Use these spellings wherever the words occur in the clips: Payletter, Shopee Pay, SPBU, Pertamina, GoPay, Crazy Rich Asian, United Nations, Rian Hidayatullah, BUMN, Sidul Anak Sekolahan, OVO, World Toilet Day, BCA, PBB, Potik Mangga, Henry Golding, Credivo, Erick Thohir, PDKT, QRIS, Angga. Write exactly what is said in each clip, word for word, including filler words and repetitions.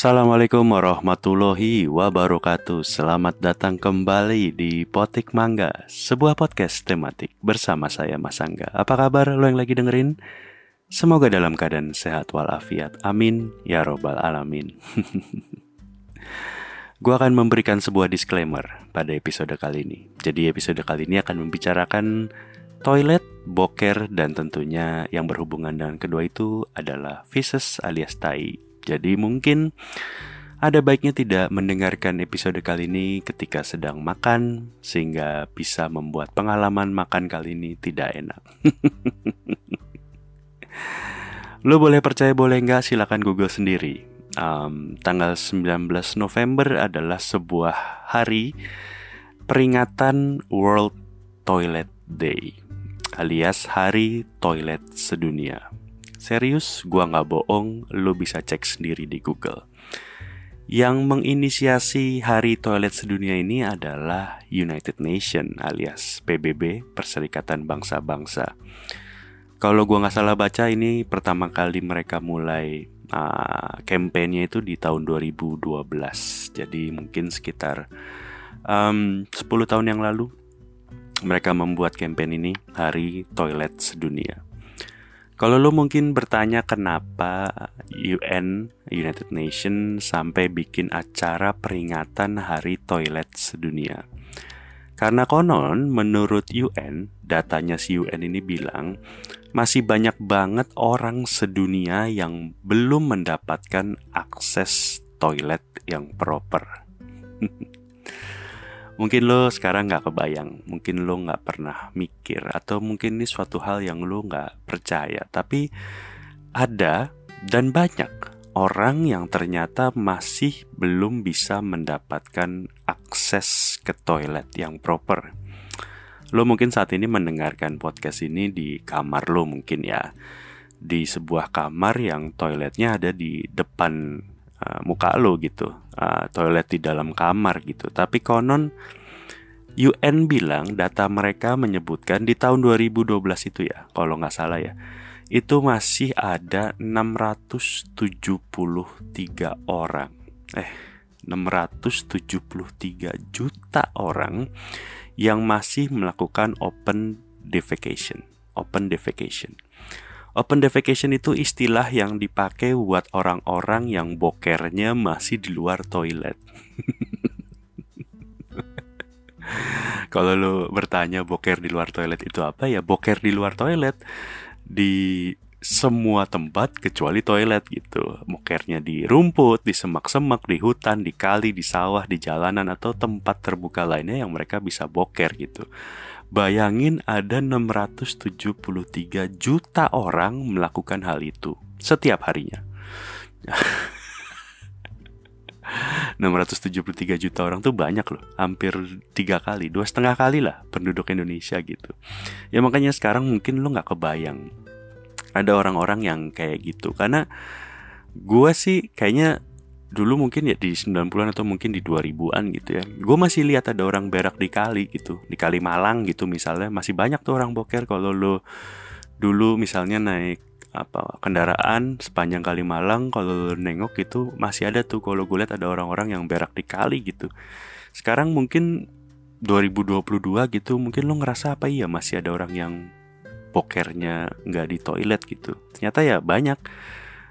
Assalamualaikum warahmatullahi wabarakatuh. Selamat datang kembali di Potik Mangga, sebuah podcast tematik bersama saya Mas Angga. Apa kabar lo yang lagi dengerin? Semoga dalam keadaan sehat walafiat. Amin ya robbal alamin. Gua akan memberikan sebuah disclaimer pada episode kali ini. Jadi episode kali ini akan membicarakan toilet, boker, dan tentunya yang berhubungan dengan kedua itu adalah feces alias tai. Jadi mungkin ada baiknya tidak mendengarkan episode kali ini ketika sedang makan, sehingga bisa membuat pengalaman makan kali ini tidak enak. Lo boleh percaya boleh nggak, silakan Google sendiri. um, Tanggal sembilan belas November adalah sebuah hari peringatan World Toilet Day, alias Hari Toilet Sedunia. Serius, gua gak bohong, lo bisa cek sendiri di Google. Yang menginisiasi Hari Toilet Sedunia ini adalah United Nations alias P B B, Perserikatan Bangsa-Bangsa. Kalau gua gak salah baca, ini pertama kali mereka mulai uh, kampanye itu di tahun dua ribu dua belas. Jadi mungkin sekitar um, sepuluh tahun yang lalu mereka membuat kampanye ini, Hari Toilet Sedunia. Kalau lo mungkin bertanya kenapa U N, United Nations, sampai bikin acara peringatan Hari Toilet Sedunia. Karena konon menurut U N, datanya si U N ini bilang, masih banyak banget orang sedunia yang belum mendapatkan akses toilet yang proper. Mungkin lo sekarang gak kebayang, mungkin lo gak pernah mikir, atau mungkin ini suatu hal yang lo gak percaya. Tapi ada dan banyak orang yang ternyata masih belum bisa mendapatkan akses ke toilet yang proper. Lo mungkin saat ini mendengarkan podcast ini di kamar lo mungkin ya, di sebuah kamar yang toiletnya ada di depan Uh, muka lo gitu, uh, toilet di dalam kamar gitu. Tapi konon U N bilang, data mereka menyebutkan di tahun dua ribu dua belas itu ya, kalau nggak salah ya, itu masih ada enam ratus tujuh puluh tiga orang Eh, enam ratus tujuh puluh tiga juta orang yang masih melakukan open defecation. Open defecation Open defecation itu istilah yang dipakai buat orang-orang yang bokernya masih di luar toilet. Kalau lo bertanya boker di luar toilet itu apa ya? Boker di luar toilet di semua tempat kecuali toilet gitu. Bokernya di rumput, di semak-semak, di hutan, di kali, di sawah, di jalanan, atau tempat terbuka lainnya yang mereka bisa boker gitu. Bayangin ada enam ratus tujuh puluh tiga juta orang melakukan hal itu setiap harinya. enam ratus tujuh puluh tiga juta orang tuh banyak loh, hampir tiga kali, dua setengah kali lah penduduk Indonesia gitu. Ya makanya sekarang mungkin lo gak kebayang ada orang-orang yang kayak gitu. Karena gue sih kayaknya dulu mungkin ya di sembilan puluhan atau mungkin di dua ribuan gitu ya, gue masih lihat ada orang berak di kali gitu, di Kali Malang gitu misalnya. Masih banyak tuh orang boker. Kalau lo dulu misalnya naik apa kendaraan sepanjang Kali Malang, kalau lo nengok gitu masih ada tuh, kalau gue lihat ada orang-orang yang berak di kali gitu. Sekarang mungkin dua ribu dua puluh dua gitu, mungkin lo ngerasa apa iya masih ada orang yang bokernya nggak di toilet gitu. Ternyata ya banyak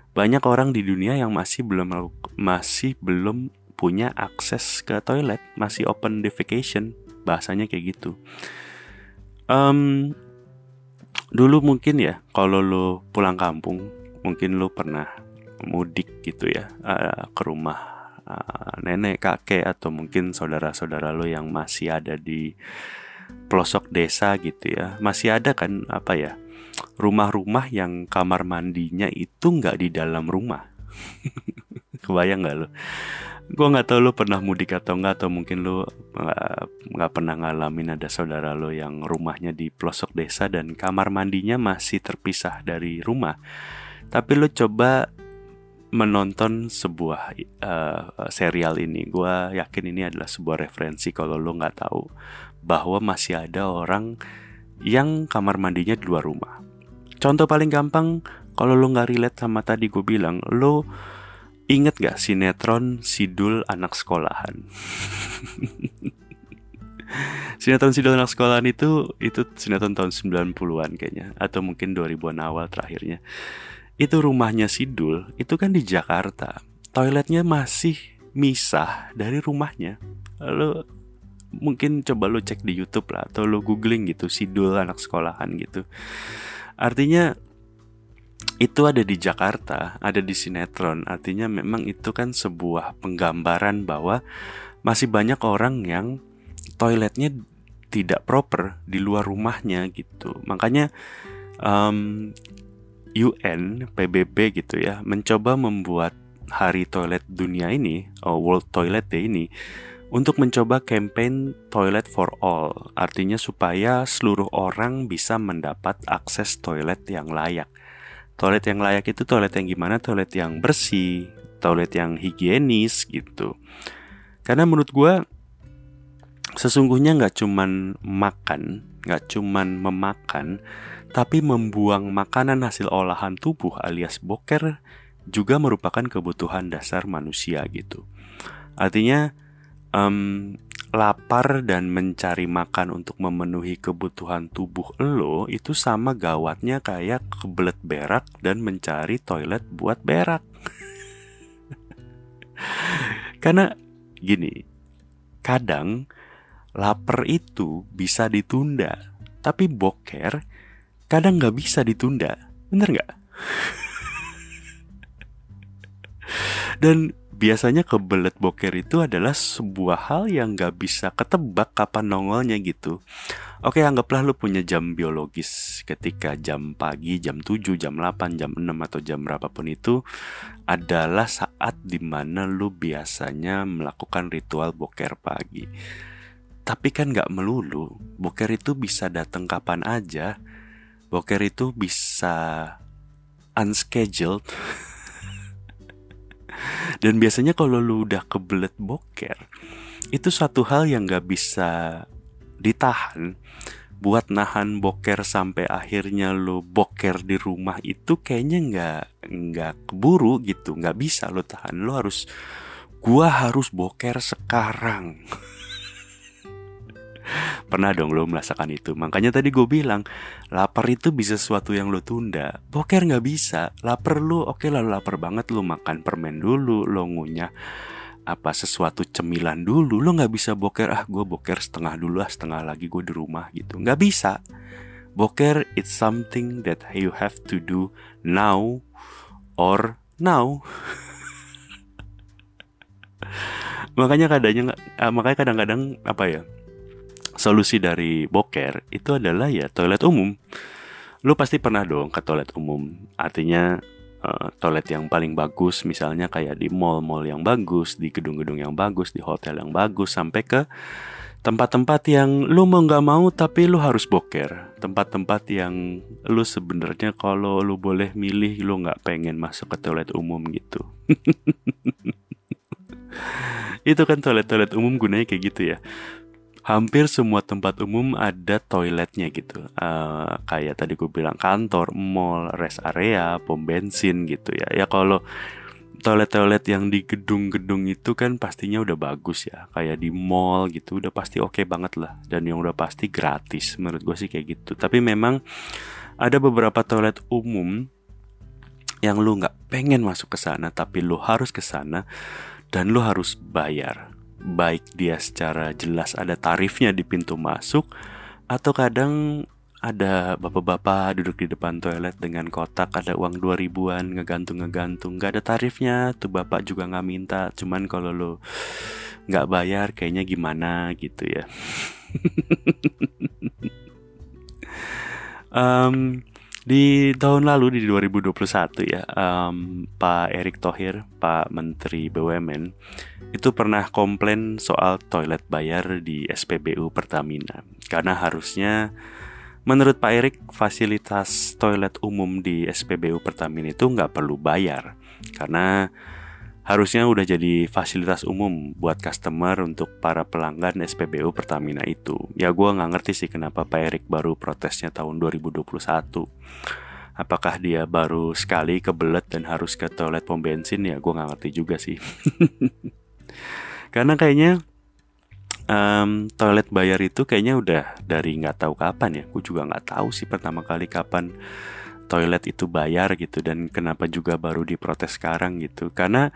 Banyak orang di dunia yang masih belum masih belum punya akses ke toilet, masih open defecation, bahasanya kayak gitu. Um, dulu mungkin ya, kalau lo pulang kampung, mungkin lo pernah mudik gitu ya, uh, ke rumah uh, nenek, kakek, atau mungkin saudara-saudara lo yang masih ada di pelosok desa gitu ya. Masih ada kan apa ya? Rumah-rumah yang kamar mandinya itu nggak di dalam rumah. Kebayang nggak lo? Gue nggak tahu lo pernah mudik atau nggak, atau mungkin lo nggak pernah ngalamin ada saudara lo yang rumahnya di pelosok desa dan kamar mandinya masih terpisah dari rumah. Tapi lo coba menonton sebuah uh, serial ini, gue yakin ini adalah sebuah referensi kalau lo nggak tahu bahwa masih ada orang yang kamar mandinya di luar rumah. Contoh paling gampang, kalau lo nggak relate sama tadi gue bilang, lo Ingat gak sinetron Sidul Anak Sekolahan? Sinetron Sidul Anak Sekolahan itu itu sinetron tahun sembilan puluhan kayaknya, atau mungkin dua ribuan awal terakhirnya. Itu rumahnya Sidul itu kan di Jakarta. Toiletnya masih misah dari rumahnya. Lalu mungkin coba lo cek di YouTube lah, atau lo googling gitu Sidul Anak Sekolahan gitu. Artinya itu ada di Jakarta, ada di sinetron. Artinya memang itu kan sebuah penggambaran bahwa masih banyak orang yang toiletnya tidak proper di luar rumahnya gitu. Makanya um, U N, P B B gitu ya, mencoba membuat hari toilet dunia ini, World Toilet Day ini, untuk mencoba campaign toilet for all. Artinya supaya seluruh orang bisa mendapat akses toilet yang layak. Toilet yang layak itu toilet yang gimana? Toilet yang bersih, toilet yang higienis gitu. Karena menurut gue sesungguhnya gak cuman makan, gak cuman memakan, tapi membuang makanan hasil olahan tubuh alias boker juga merupakan kebutuhan dasar manusia gitu. Artinya um, lapar dan mencari makan untuk memenuhi kebutuhan tubuh lo itu sama gawatnya kayak kebelet berak dan mencari toilet buat berak. Karena gini, kadang lapar itu bisa ditunda, tapi boker kadang gak bisa ditunda. Bener gak? Dan biasanya kebelet boker itu adalah sebuah hal yang gak bisa ketebak kapan nongolnya gitu. Oke, anggaplah lu punya jam biologis. Ketika jam pagi, jam tujuh, jam delapan, jam enam, atau jam berapapun itu adalah saat dimana lu biasanya melakukan ritual boker pagi. Tapi kan gak melulu, boker itu bisa datang kapan aja. Boker itu bisa unscheduled. Dan biasanya kalau lu udah kebelet boker, itu satu hal yang gak bisa ditahan. Buat nahan boker sampai akhirnya lu boker di rumah itu kayaknya gak, gak keburu gitu. Gak bisa lu tahan, lu harus, gua harus boker sekarang. Pernah dong lu merasakan itu. Makanya tadi gue bilang, lapar itu bisa sesuatu yang lu tunda. Boker gak bisa. Lapar lu, oke okay, lalu lapar banget, lu makan permen dulu, lu ngunyah apa sesuatu cemilan dulu. Lu gak bisa boker, ah gue boker setengah dulu, ah setengah lagi gue di rumah gitu. Gak bisa. Boker it's something that you have to do now or now. Makanya kadangnya, makanya kadang-kadang apa ya, solusi dari boker itu adalah ya toilet umum. Lu pasti pernah dong ke toilet umum. Artinya uh, toilet yang paling bagus, misalnya kayak di mall-mall yang bagus, di gedung-gedung yang bagus, di hotel yang bagus, sampai ke tempat-tempat yang lu mau gak mau tapi lu harus boker. Tempat-tempat yang lu sebenarnya kalau lu boleh milih lu gak pengen masuk ke toilet umum gitu. Itu kan toilet-toilet umum gunanya kayak gitu ya. Hampir semua tempat umum ada toiletnya gitu. Uh, kayak tadi gue bilang kantor, mall, rest area, pom bensin gitu ya. Ya kalau toilet-toilet yang di gedung-gedung itu kan pastinya udah bagus ya. Kayak di mall gitu udah pasti oke okay banget lah. Dan yang udah pasti gratis, menurut gue sih kayak gitu. Tapi memang ada beberapa toilet umum yang lu gak pengen masuk ke sana, tapi lu harus ke sana dan lu harus bayar. Baik dia secara jelas ada tarifnya di pintu masuk, atau kadang ada bapak-bapak duduk di depan toilet dengan kotak ada uang dua ribuan ngegantung-ngegantung. Gak ada tarifnya, tuh bapak juga gak minta. Cuman kalau lo gak bayar kayaknya gimana gitu ya. um, Di tahun lalu, di dua ribu dua puluh satu ya, um, Pak Erick Thohir, Pak Menteri B U M N, itu pernah komplain soal toilet bayar di S P B U Pertamina. Karena harusnya, menurut Pak Erick, fasilitas toilet umum di S P B U Pertamina itu nggak perlu bayar. Karena harusnya udah jadi fasilitas umum buat customer untuk para pelanggan S P B U Pertamina itu. Ya gue gak ngerti sih kenapa Pak Erick baru protesnya tahun dua ribu dua puluh satu. Apakah dia baru sekali kebelet dan harus ke toilet pom bensin? Ya gue gak ngerti juga sih. Karena kayaknya um, toilet bayar itu kayaknya udah dari gak tahu kapan ya. Gue juga gak tahu sih pertama kali kapan toilet itu bayar gitu. Dan kenapa juga baru diprotes sekarang gitu. Karena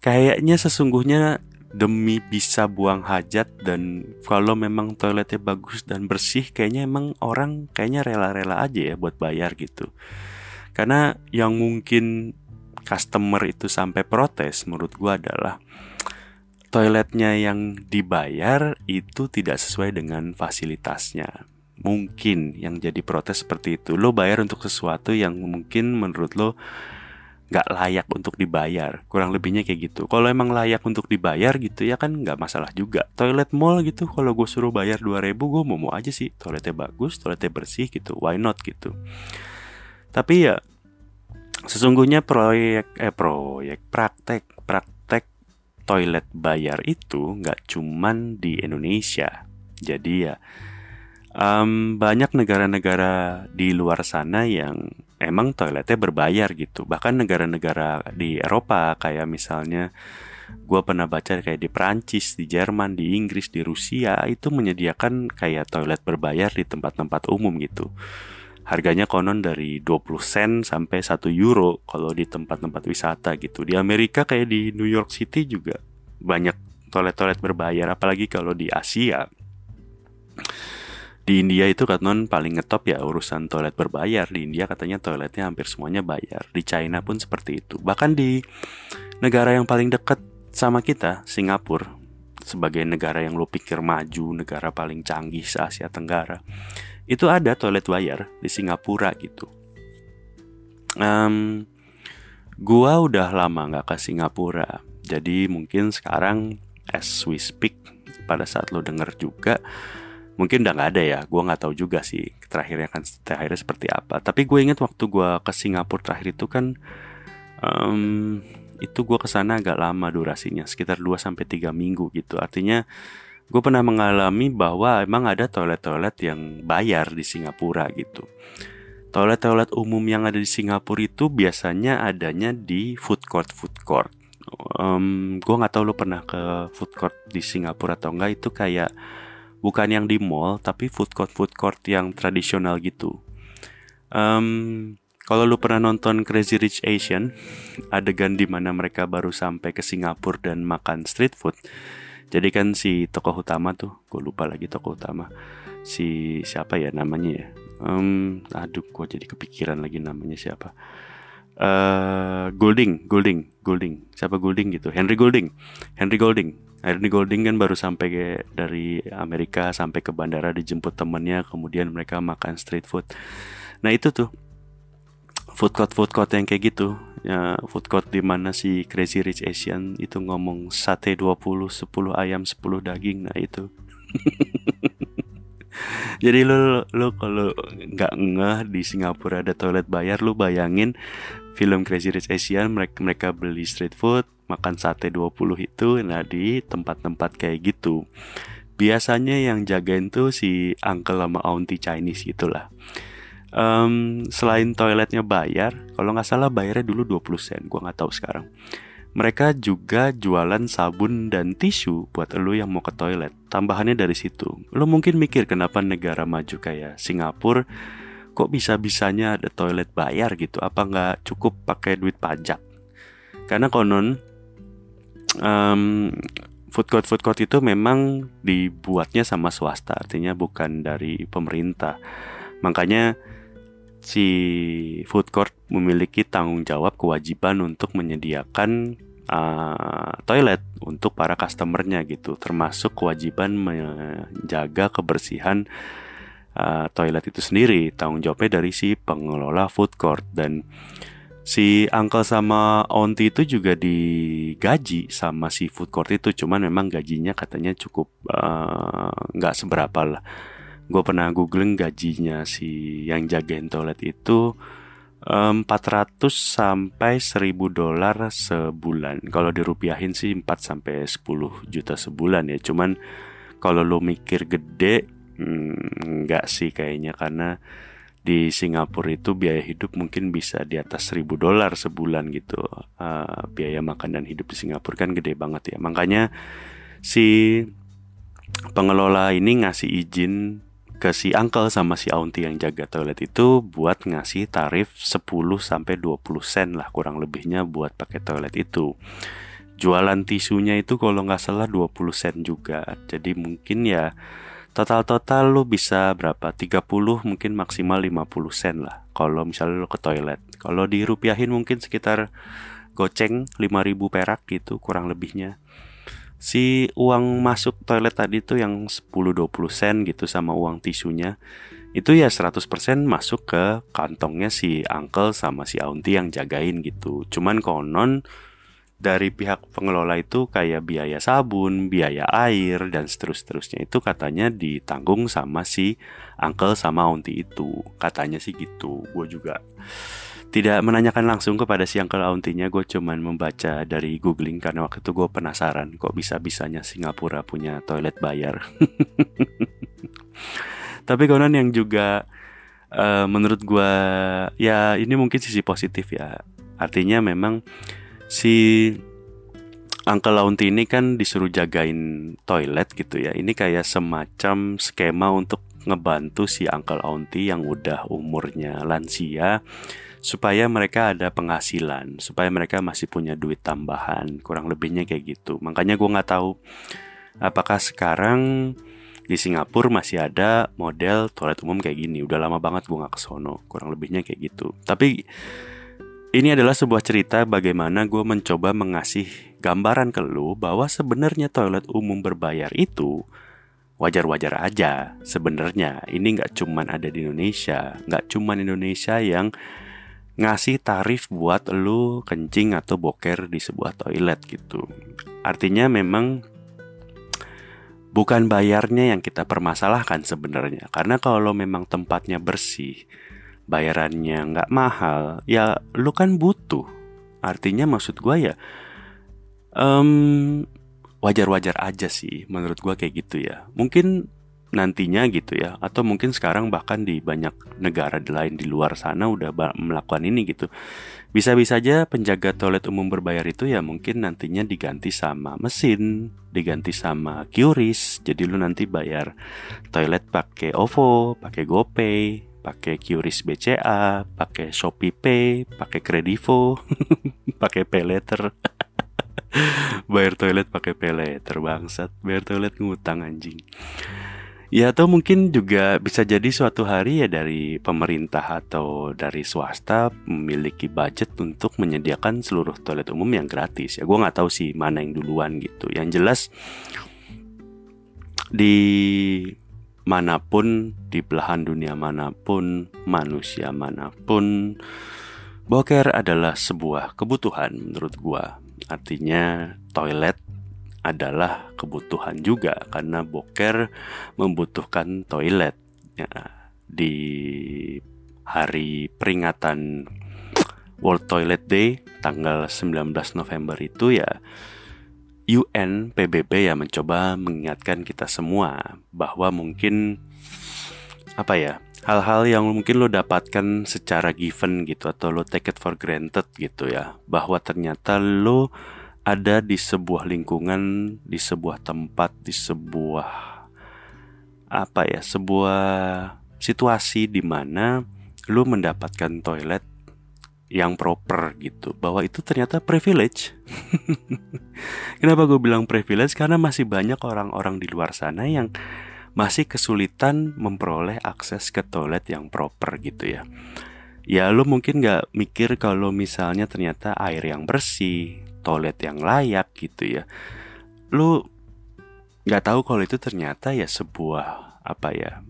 kayaknya sesungguhnya demi bisa buang hajat, dan kalau memang toiletnya bagus dan bersih, kayaknya emang orang kayaknya rela-rela aja ya buat bayar gitu. Karena yang mungkin customer itu sampai protes menurut gua adalah toiletnya yang dibayar itu tidak sesuai dengan fasilitasnya. Mungkin yang jadi protes seperti itu. Lo bayar untuk sesuatu yang mungkin menurut lo nggak layak untuk dibayar, kurang lebihnya kayak gitu. Kalau emang layak untuk dibayar gitu ya kan nggak masalah juga. Toilet mall gitu, kalau gue suruh bayar dua ribu, gue mau-mau aja sih. Toiletnya bagus, toiletnya bersih gitu, why not gitu. Tapi ya sesungguhnya proyek eh proyek praktek praktek toilet bayar itu nggak cuman di Indonesia. Jadi ya um, banyak negara-negara di luar sana yang emang toiletnya berbayar gitu. Bahkan negara-negara di Eropa, kayak misalnya gue pernah baca kayak di Perancis, di Jerman, di Inggris, di Rusia, itu menyediakan kayak toilet berbayar di tempat-tempat umum gitu. Harganya konon dari dua puluh sen sampai satu euro kalau di tempat-tempat wisata gitu. Di Amerika kayak di New York City juga banyak toilet-toilet berbayar. Apalagi kalau di Asia, di India itu katanya paling ngetop ya urusan toilet berbayar. Di India katanya toiletnya hampir semuanya bayar. Di China pun seperti itu. Bahkan di negara yang paling dekat sama kita, Singapura, sebagai negara yang lo pikir maju, negara paling canggih se-Asia Tenggara, itu ada toilet bayar di Singapura gitu. Um, gua udah lama gak ke Singapura. Jadi mungkin sekarang as we speak, pada saat lo denger juga, mungkin udah nggak ada ya, gue nggak tahu juga sih terakhirnya kan terakhirnya seperti apa. Tapi gue inget waktu gue ke Singapura terakhir itu kan, um, itu gue kesana agak lama durasinya, sekitar dua sampai tiga minggu gitu. Artinya gue pernah mengalami bahwa emang ada toilet-toilet yang bayar di Singapura gitu. Toilet-toilet umum yang ada di Singapura itu biasanya adanya di food court, food court. Um, gue nggak tahu lo pernah ke food court di Singapura atau enggak. Itu kayak bukan yang di mall, tapi food court food court yang tradisional gitu. Um, kalau lu pernah nonton Crazy Rich Asian, adegan di mana mereka baru sampai ke Singapura dan makan street food. Jadi kan si tokoh utama tuh, gue lupa lagi tokoh utama, si siapa ya namanya ya? Um, aduh, gue jadi kepikiran lagi namanya siapa. Uh, Golding, Golding, Golding, siapa Golding gitu? Henry Golding, Henry Golding, Henry Golding kan baru sampai ke, dari Amerika sampai ke bandara dijemput temennya, kemudian mereka makan street food. Nah itu tuh food court, food court yang kayak gitu, ya, food court di mana si Crazy Rich Asian itu ngomong sate dua puluh, sepuluh ayam, sepuluh daging, nah itu. Jadi lo lo kalau nggak ngeh di Singapura ada toilet bayar, lo bayangin film Crazy Rich Asian, mereka mereka beli street food, makan sate dua puluh itu, nah di tempat-tempat kayak gitu. Biasanya yang jagain tuh si uncle sama auntie Chinese gitulah. Um, selain toiletnya bayar, kalau nggak salah bayarnya dulu dua puluh sen, gua nggak tahu sekarang. Mereka juga jualan sabun dan tisu buat elu yang mau ke toilet. Tambahannya dari situ. Lu mungkin mikir kenapa negara maju kayak Singapura kok bisa-bisanya ada toilet bayar gitu? Apa nggak cukup pakai duit pajak? Karena konon um, food court food court itu memang dibuatnya sama swasta, artinya bukan dari pemerintah. Makanya si food court memiliki tanggung jawab kewajiban untuk menyediakan uh, toilet untuk para customernya gitu, termasuk kewajiban menjaga kebersihan uh, toilet itu sendiri. Tanggung jawabnya dari si pengelola food court, dan si uncle sama auntie itu juga digaji sama si food court itu, cuman memang gajinya katanya cukup nggak uh, seberapa lah. Gue pernah googling gajinya si yang jagain toilet itu empat ratus sampai seribu dolar sebulan. Kalau dirupiahin sih empat sampai sepuluh juta sebulan ya. Cuman kalau lo mikir gede, hmm, enggak sih kayaknya, karena di Singapura itu biaya hidup mungkin bisa di atas seribu dolar sebulan gitu. Uh, biaya makan dan hidup di Singapura kan gede banget ya. Makanya si pengelola ini ngasih izin ke si uncle sama si auntie yang jaga toilet itu buat ngasih tarif sepuluh sampai dua puluh sen lah kurang lebihnya buat pakai toilet itu. Jualan tisunya itu kalau nggak salah dua puluh sen juga. Jadi mungkin ya total-total lu bisa berapa? tiga puluh mungkin maksimal lima puluh sen lah kalau misalnya lu ke toilet. Kalau dirupiahin mungkin sekitar goceng lima ribu perak gitu kurang lebihnya. Si uang masuk toilet tadi tuh yang sepuluh sampai dua puluh sen gitu sama uang tisunya itu ya seratus persen masuk ke kantongnya si uncle sama si auntie yang jagain gitu. Cuman konon dari pihak pengelola itu kayak biaya sabun, biaya air, dan seterus-terusnya itu katanya ditanggung sama si uncle sama auntie itu. Katanya sih gitu. Gue juga tidak menanyakan langsung kepada si uncle auntie-nya, gue cuman membaca dari googling karena waktu itu gue penasaran kok bisa-bisanya Singapura punya toilet bayar. Tapi konon yang juga uh, menurut gue ya ini mungkin sisi positif ya. Artinya memang si uncle auntie ini kan disuruh jagain toilet gitu ya. Ini kayak semacam skema untuk ngebantu si uncle auntie yang udah umurnya lansia supaya mereka ada penghasilan, supaya mereka masih punya duit tambahan, kurang lebihnya kayak gitu. Makanya gue nggak tahu apakah sekarang di Singapura masih ada model toilet umum kayak gini. Udah lama banget gue nggak kesono, kurang lebihnya kayak gitu. Tapi ini adalah sebuah cerita bagaimana gue mencoba mengasih gambaran ke lu bahwa sebenarnya toilet umum berbayar itu wajar-wajar aja sebenarnya. Ini nggak cuman ada di Indonesia, nggak cuman Indonesia yang ngasih tarif buat lu kencing atau boker di sebuah toilet gitu. Artinya memang bukan bayarnya yang kita permasalahkan sebenarnya. Karena kalau memang tempatnya bersih, bayarannya nggak mahal, ya lu kan butuh. Artinya maksud gue ya um, wajar-wajar aja sih menurut gue kayak gitu ya. Mungkin nantinya gitu ya, atau mungkin sekarang bahkan di banyak negara lain di luar sana udah melakukan ini gitu. Bisa-bisa aja penjaga toilet umum berbayar itu ya mungkin nantinya diganti sama mesin, diganti sama QRIS. Jadi lu nanti bayar toilet pakai O V O, pakai GoPay, pakai QRIS B C A, pakai Shopee Pay, pakai Credivo, pakai Payletter. Bayar toilet pakai Payletter, bangsat. Bayar toilet ngutang anjing. Ya atau mungkin juga bisa jadi suatu hari ya dari pemerintah atau dari swasta memiliki budget untuk menyediakan seluruh toilet umum yang gratis. Ya gue gak tahu sih mana yang duluan gitu. Yang jelas di manapun, di belahan dunia manapun, manusia manapun, boker adalah sebuah kebutuhan menurut gue. Artinya toilet adalah kebutuhan juga karena boker membutuhkan toilet ya. Di hari peringatan World Toilet Day tanggal sembilan belas November itu ya U N P B B ya mencoba mengingatkan kita semua bahwa mungkin apa ya, hal-hal yang mungkin lo dapatkan secara given gitu atau lo take it for granted gitu ya, bahwa ternyata lo ada di sebuah lingkungan, di sebuah tempat, di sebuah apa ya, sebuah situasi di mana lu mendapatkan toilet yang proper gitu. Bahwa itu ternyata privilege. Kenapa gue bilang privilege? Karena masih banyak orang-orang di luar sana yang masih kesulitan memperoleh akses ke toilet yang proper gitu ya. Ya lu mungkin gak mikir kalau misalnya ternyata air yang bersih, toilet yang layak gitu ya. Lu gak tahu kalau itu ternyata ya sebuah apa ya,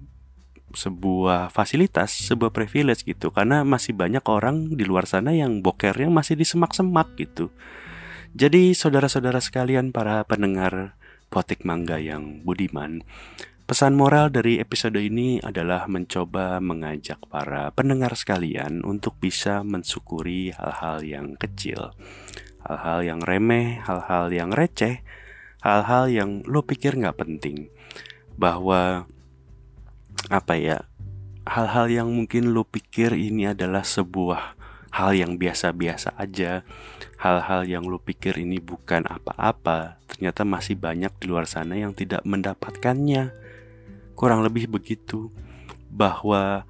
sebuah fasilitas, sebuah privilege gitu. Karena masih banyak orang di luar sana yang bokernya masih di semak-semak gitu. Jadi saudara-saudara sekalian para pendengar Potik Mangga yang budiman, pesan moral dari episode ini adalah mencoba mengajak para pendengar sekalian untuk bisa mensyukuri hal-hal yang kecil, hal-hal yang remeh, hal-hal yang receh, hal-hal yang lo pikir gak penting. Bahwa apa ya, hal-hal yang mungkin lo pikir ini adalah sebuah hal yang biasa-biasa aja, hal-hal yang lo pikir ini bukan apa-apa, ternyata masih banyak di luar sana yang tidak mendapatkannya. Kurang lebih begitu, bahwa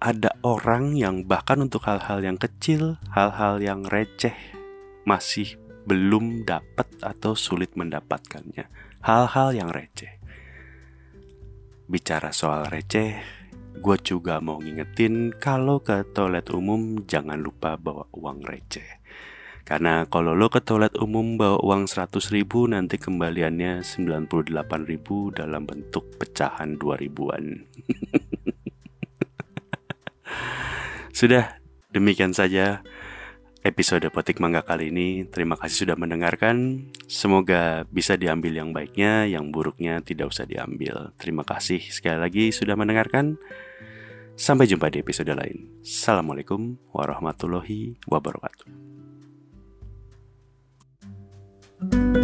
ada orang yang bahkan untuk hal-hal yang kecil, hal-hal yang receh, masih belum dapat atau sulit mendapatkannya. Hal-hal yang receh. Bicara soal receh, gue juga mau ngingetin kalau ke toilet umum jangan lupa bawa uang receh. Karena kalau lo ke toilet umum bawa uang seratus ribu, nanti kembaliannya sembilan puluh delapan ribu dalam bentuk pecahan dua ribuan. Sudah, demikian saja episode Potik Mangga kali ini. Terima kasih sudah mendengarkan. Semoga bisa diambil yang baiknya, yang buruknya tidak usah diambil. Terima kasih sekali lagi sudah mendengarkan. Sampai jumpa di episode lain. Assalamualaikum warahmatullahi wabarakatuh.